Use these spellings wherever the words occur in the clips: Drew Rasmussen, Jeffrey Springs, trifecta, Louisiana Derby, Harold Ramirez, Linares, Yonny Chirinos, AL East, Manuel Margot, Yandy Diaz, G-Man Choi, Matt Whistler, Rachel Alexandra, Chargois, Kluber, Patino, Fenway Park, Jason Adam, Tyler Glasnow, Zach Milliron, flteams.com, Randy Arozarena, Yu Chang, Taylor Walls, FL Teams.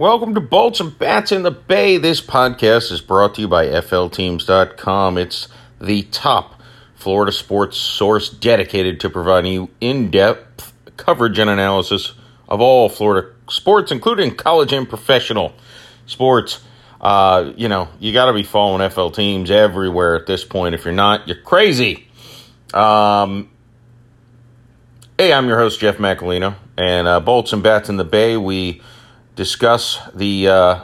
Welcome to Bolts and Bats in the Bay. This podcast is brought to you by flteams.com. It's the top Florida sports source dedicated to providing you in-depth coverage and analysis of all Florida sports, including college and professional sports. You got to be following FL Teams everywhere at this point. If you're not, you're crazy. Hey, I'm your host, Jeff Macalino, and Bolts and Bats in the Bay, we discuss the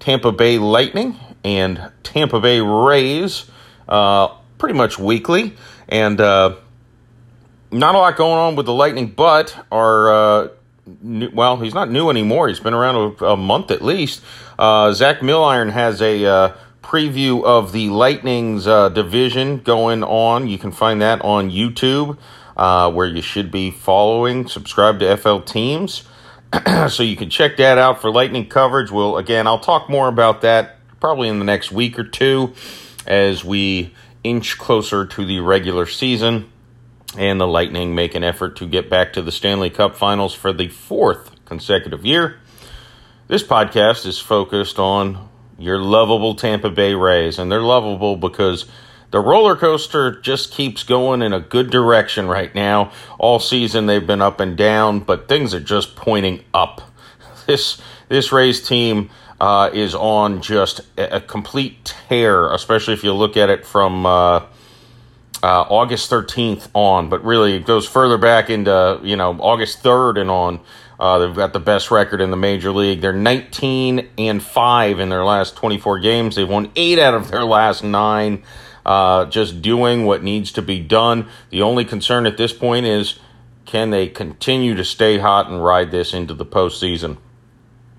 Tampa Bay Lightning and Tampa Bay Rays pretty much weekly. And not a lot going on with the Lightning, but our he's not new anymore. He's been around a month at least. Zach Milliron has a preview of the Lightning's division going on. You can find that on YouTube, where you should be following. Subscribe to FL Teams. So you can check that out for Lightning coverage. I'll talk more about that probably in the next week or two as we inch closer to the regular season and the Lightning make an effort to get back to the Stanley Cup Finals for the fourth consecutive year. This podcast is focused on your lovable Tampa Bay Rays, and they're lovable because the roller coaster just keeps going in a good direction right now. All season they've been up and down, but things are just pointing up. This Rays team is on just a complete tear, especially if you look at it from August 13th on. But really, it goes further back into August 3rd and on. They've got the best record in the major league. They're 19-5 in their last 24 games. They've won 8 out of their last 9. Just doing what needs to be done. The only concern at this point is, can they continue to stay hot and ride this into the postseason?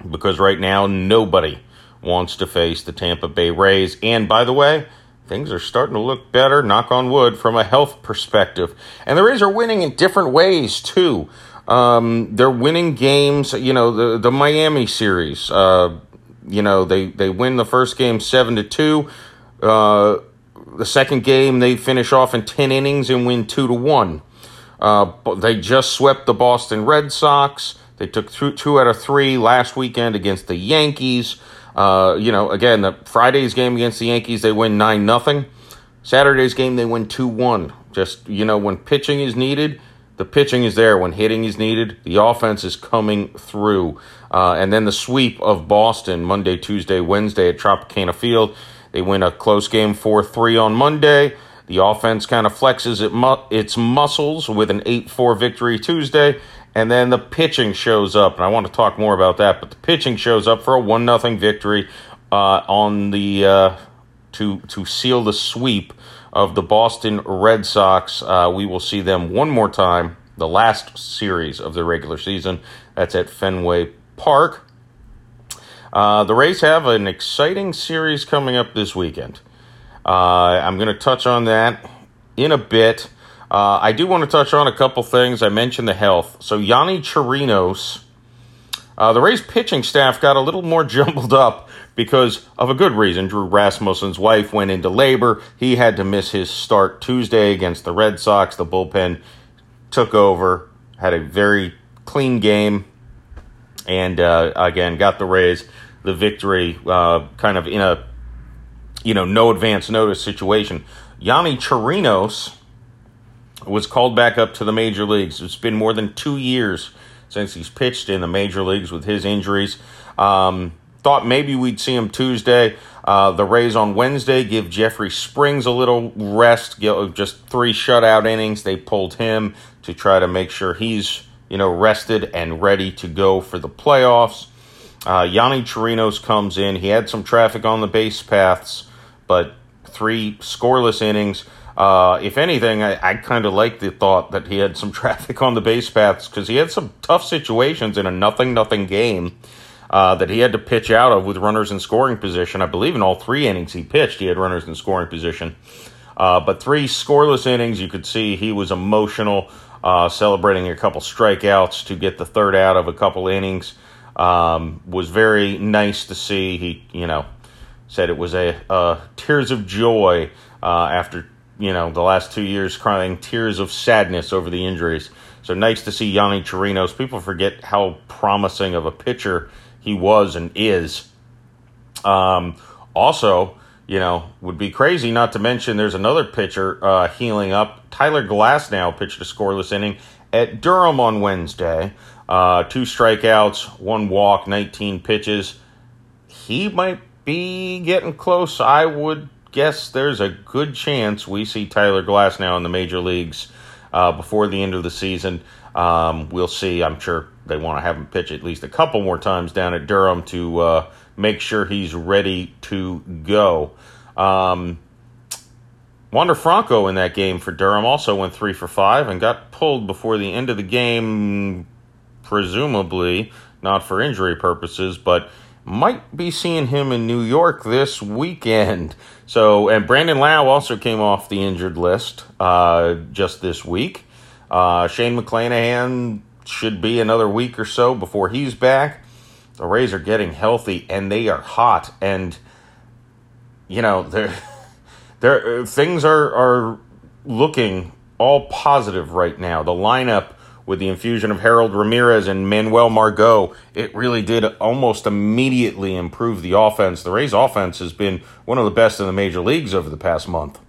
Because right now, nobody wants to face the Tampa Bay Rays. And by the way, things are starting to look better, knock on wood, from a health perspective. And the Rays are winning in different ways, too. They're winning games, the Miami series. They win the first game 7-2. The second game, they finish off in 10 innings and win 2-1. They just swept the Boston Red Sox. They took 2 out of 3 last weekend against the Yankees. The Friday's game against the Yankees, they win 9-0. Saturday's game, they win 2-1. Just, when pitching is needed, the pitching is there. When hitting is needed, the offense is coming through. And then the sweep of Boston Monday, Tuesday, Wednesday at Tropicana Field. They win a close game 4-3 on Monday. The offense kind of flexes its muscles with an 8-4 victory Tuesday. And then the pitching shows up. And I want to talk more about that. But the pitching shows up for a 1-0 victory on the to seal the sweep of the Boston Red Sox. We will see them one more time, the last series of the regular season. That's at Fenway Park. The Rays have an exciting series coming up this weekend. I'm going to touch on that in a bit. I do want to touch on a couple things. I mentioned the health. So Yonny Chirinos, the Rays pitching staff got a little more jumbled up because of a good reason. Drew Rasmussen's wife went into labor. He had to miss his start Tuesday against the Red Sox. The bullpen took over, had a very clean game, and got the Rays the victory, kind of in a, no advance notice situation. Yonny Chirinos was called back up to the major leagues. It's been more than 2 years since he's pitched in the major leagues with his injuries. Thought maybe we'd see him Tuesday. The Rays on Wednesday give Jeffrey Springs a little rest, just 3 shutout innings. They pulled him to try to make sure he's rested and ready to go for the playoffs. Yonny Chirinos comes in. He had some traffic on the base paths, but 3 scoreless innings. If anything, I kind of like the thought that he had some traffic on the base paths because he had some tough situations in a 0-0 game that he had to pitch out of with runners in scoring position. I believe in all 3 innings he pitched, he had runners in scoring position. But 3 scoreless innings, you could see he was emotional, celebrating a couple strikeouts to get the third out of a couple innings. Was very nice to see. He, said it was a tears of joy after, the last 2 years crying tears of sadness over the injuries. So nice to see Yonny Chirinos. People forget how promising of a pitcher he was and is. Also, you know, would be crazy not to mention there's another pitcher healing up. Tyler Glasnow pitched a scoreless inning at Durham on Wednesday. 2 strikeouts, 1 walk, 19 pitches. He might be getting close. I would guess there's a good chance we see Tyler Glasnow in the major leagues before the end of the season. We'll see. I'm sure they want to have him pitch at least a couple more times down at Durham to make sure he's ready to go. Wander Franco in that game for Durham also went 3 for 5 and got pulled before the end of the game, presumably not for injury purposes, but might be seeing him in New York this weekend. So, and Brandon Lowe also came off the injured list just this week. Shane McClanahan should be another week or so before he's back. The Rays are getting healthy, and they are hot. And, you know, they're things are looking all positive right now. The lineup, with the infusion of Harold Ramirez and Manuel Margot, it really did almost immediately improve the offense. The Rays' offense has been one of the best in the major leagues over the past month.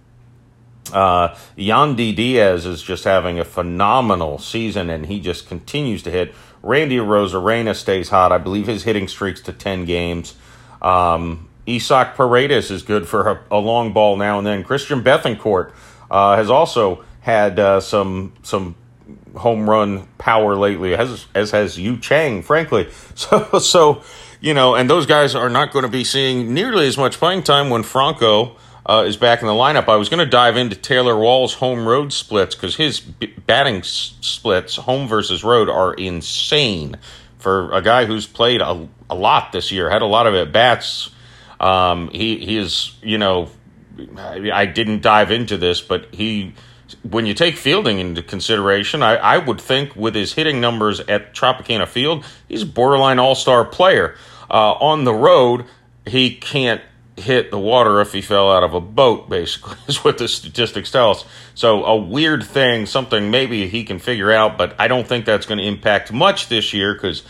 Yandy Diaz is just having a phenomenal season, and he just continues to hit. Randy Arozarena stays hot. I believe his hitting streak's to 10 games. Isak Paredes is good for a long ball now and then. Christian Bethencourt has also had some home run power lately, as has Yu Chang, frankly. So you know, and those guys are not going to be seeing nearly as much playing time when Franco is back in the lineup. I was going to dive into Taylor Walls' home road splits because his batting splits, home versus road, are insane for a guy who's played a lot this year, had a lot of at bats. He is, you know, I didn't dive into this, but he, when you take fielding into consideration, I would think with his hitting numbers at Tropicana Field, he's a borderline all-star player. On the road, he can't hit the water if he fell out of a boat, basically, is what the statistics tell us. So a weird thing, something maybe he can figure out, but I don't think that's going to impact much this year because,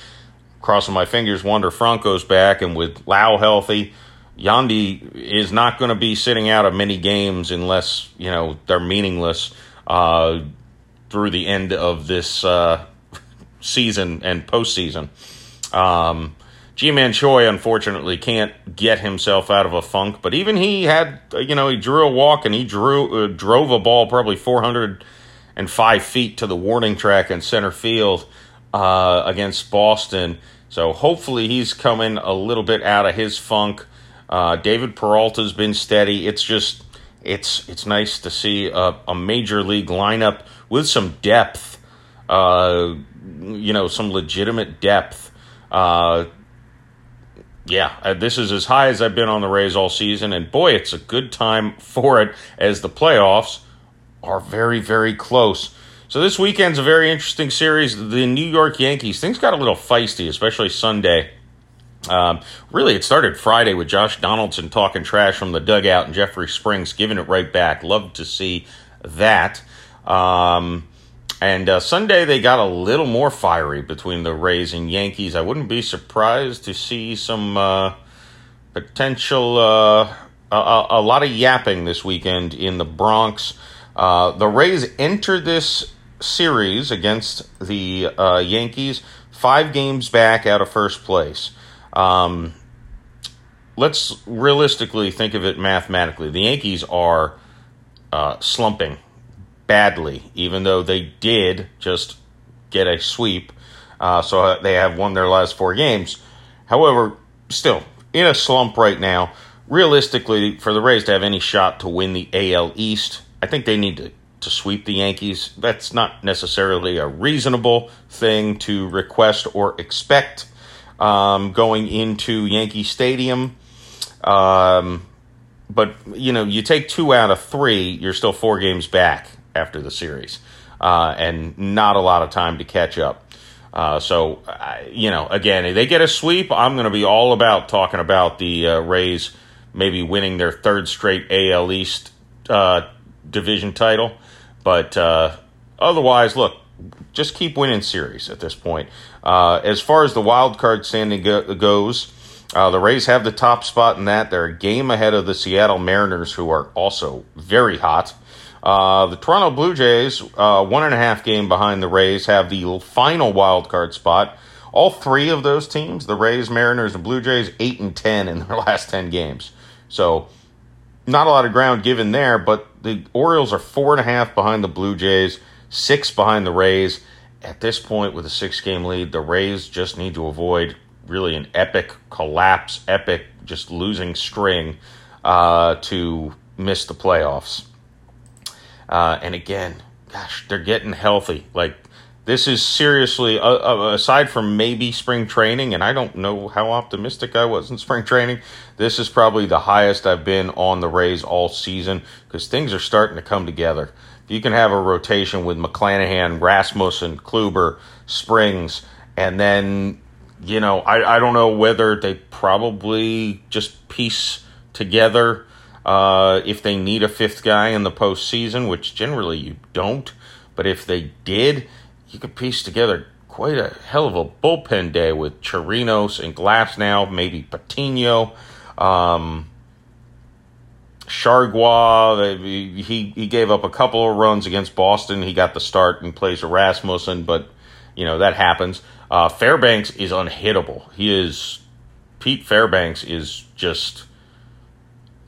crossing my fingers, Wander Franco's back, and with Lau healthy, Yandy is not going to be sitting out of many games unless, you know, they're meaningless through the end of this season and postseason. G-Man Choi, unfortunately, can't get himself out of a funk, but even he had, you know, he drew a walk and he drove a ball probably 405 feet to the warning track in center field against Boston. So hopefully he's coming a little bit out of his funk. David Peralta's been steady. It's just, it's nice to see a major league lineup with some depth, you know, some legitimate depth. Yeah, this is as high as I've been on the Rays all season, and boy, it's a good time for it as the playoffs are very, very close. So this weekend's a very interesting series. The New York Yankees, things got a little feisty, especially Sunday. Really, it started Friday with Josh Donaldson talking trash from the dugout and Jeffrey Springs giving it right back. Love to see that. And Sunday, they got a little more fiery between the Rays and Yankees. I wouldn't be surprised to see some potential, a lot of yapping this weekend in the Bronx. The Rays enter this series against the Yankees 5 games back out of first place. Let's realistically think of it mathematically. The Yankees are slumping badly, even though they did just get a sweep. So they have won their last 4 games. However, still in a slump right now. Realistically, for the Rays to have any shot to win the AL East, I think they need to sweep the Yankees. That's not necessarily a reasonable thing to request or expect. Going into Yankee Stadium. But, you know, you take 2 out of 3, you're still 4 games back after the series. And not a lot of time to catch up. So, you know, again, if they get a sweep, I'm going to be all about talking about the Rays maybe winning their 3rd straight AL East division title. But otherwise, look, just keep winning series at this point. As far as the wild card standing goes, the Rays have the top spot in that. They're a game ahead of the Seattle Mariners, who are also very hot. The Toronto Blue Jays, 1.5 game behind the Rays, have the final wild card spot. All three of those teams, the Rays, Mariners, and Blue Jays, 8-10 in their last 10 games. So not a lot of ground given there, but the Orioles are 4.5 behind the Blue Jays, 6 behind the Rays. At this point, with a 6-game lead, the Rays just need to avoid really an epic collapse, epic just losing string to miss the playoffs. And again, gosh, they're getting healthy. Like, this is seriously, aside from maybe spring training, and I don't know how optimistic I was in spring training, this is probably the highest I've been on the Rays all season because things are starting to come together. If you can have a rotation with McClanahan, Rasmussen, Kluber, Springs, and then, you know, I don't know whether they probably just piece together if they need a fifth guy in the postseason, which generally you don't, but if they did, you could piece together quite a hell of a bullpen day with Chirinos and Glasnow, maybe Patino, Chargois. He gave up a couple of runs against Boston. He got the start in place of Rasmussen, but, you know, that happens. Fairbanks is unhittable. Pete Fairbanks is just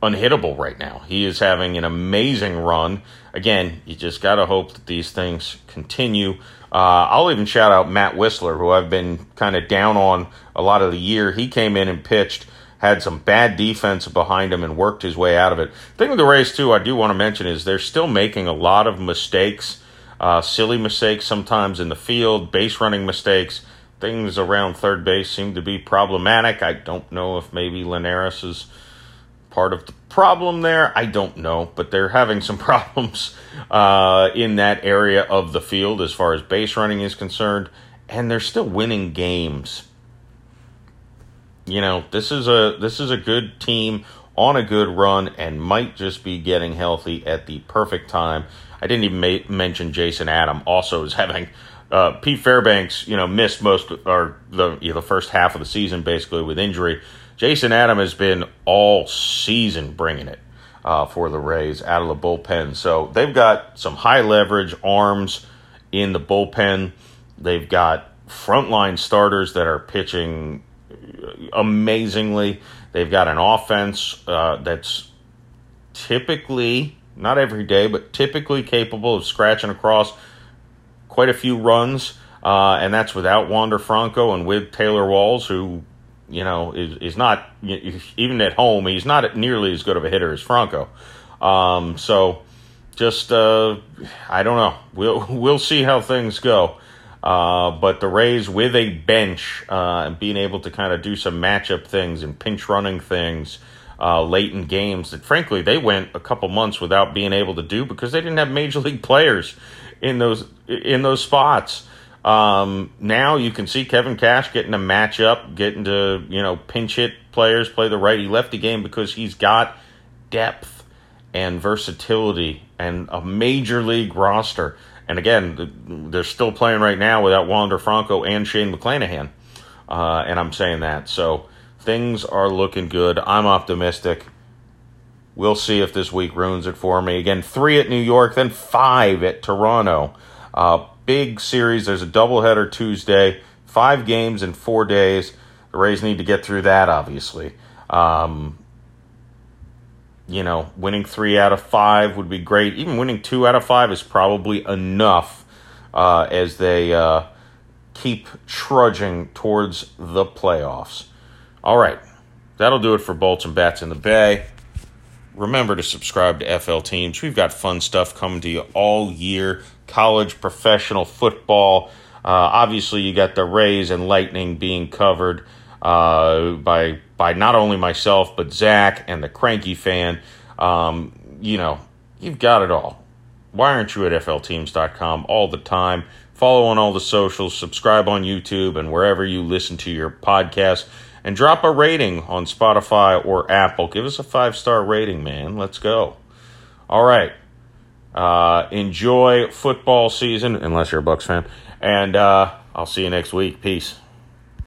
unhittable right now. He is having an amazing run. Again, you just got to hope that these things continue. I'll even shout out Matt Whistler, who I've been kind of down on a lot of the year. He came in and pitched, had some bad defense behind him, and worked his way out of it. The thing with the Rays, too, I do want to mention is they're still making a lot of mistakes, silly mistakes sometimes in the field, base running mistakes. Things around third base seem to be problematic. I don't know if maybe Linares is part of the problem there. I don't know, but they're having some problems in that area of the field as far as base running is concerned, and they're still winning games. You know, this is a good team on a good run and might just be getting healthy at the perfect time. I didn't even mention Jason Adam also is having Pete Fairbanks, you know, missed most or the first half of the season basically with injury. Jason Adam has been all season bringing it for the Rays out of the bullpen. So they've got some high-leverage arms in the bullpen. They've got frontline starters that are pitching amazingly. They've got an offense that's typically, not every day, but typically capable of scratching across quite a few runs, and that's without Wander Franco and with Taylor Walls, who, you know, is not, even at home, he's not nearly as good of a hitter as Franco. So just, I don't know. We'll see how things go. But the Rays with a bench and being able to kind of do some matchup things and pinch running things late in games that, frankly, they went a couple months without being able to do because they didn't have major league players in those spots. Now you can see Kevin Cash getting to match up, getting to, you know, pinch hit players, play the righty-lefty game because he's got depth and versatility and a major league roster. And again, they're still playing right now without Wander Franco and Shane McClanahan. And I'm saying that. So things are looking good. I'm optimistic. We'll see if this week ruins it for me. Again, 3 at New York, then 5 at Toronto. Big series. There's a doubleheader Tuesday. 5 games in 4 days. The Rays need to get through that, obviously. You know, winning 3 out of 5 would be great. Even winning 2 out of 5 is probably enough as they keep trudging towards the playoffs. All right. That'll do it for Bolts and Bats in the Bay. Remember to subscribe to FL Teams. We've got fun stuff coming to you all year. College, professional football. Obviously, you got the Rays and Lightning being covered by not only myself, but Zach and the Cranky Fan. You know, you've got it all. Why aren't you at flteams.com all the time? Follow on all the socials, subscribe on YouTube, and wherever you listen to your podcast. And drop a rating on Spotify or Apple. Give us a 5-star rating, man. Let's go. All right. Enjoy football season, unless you're a Bucs fan. And I'll see you next week. Peace.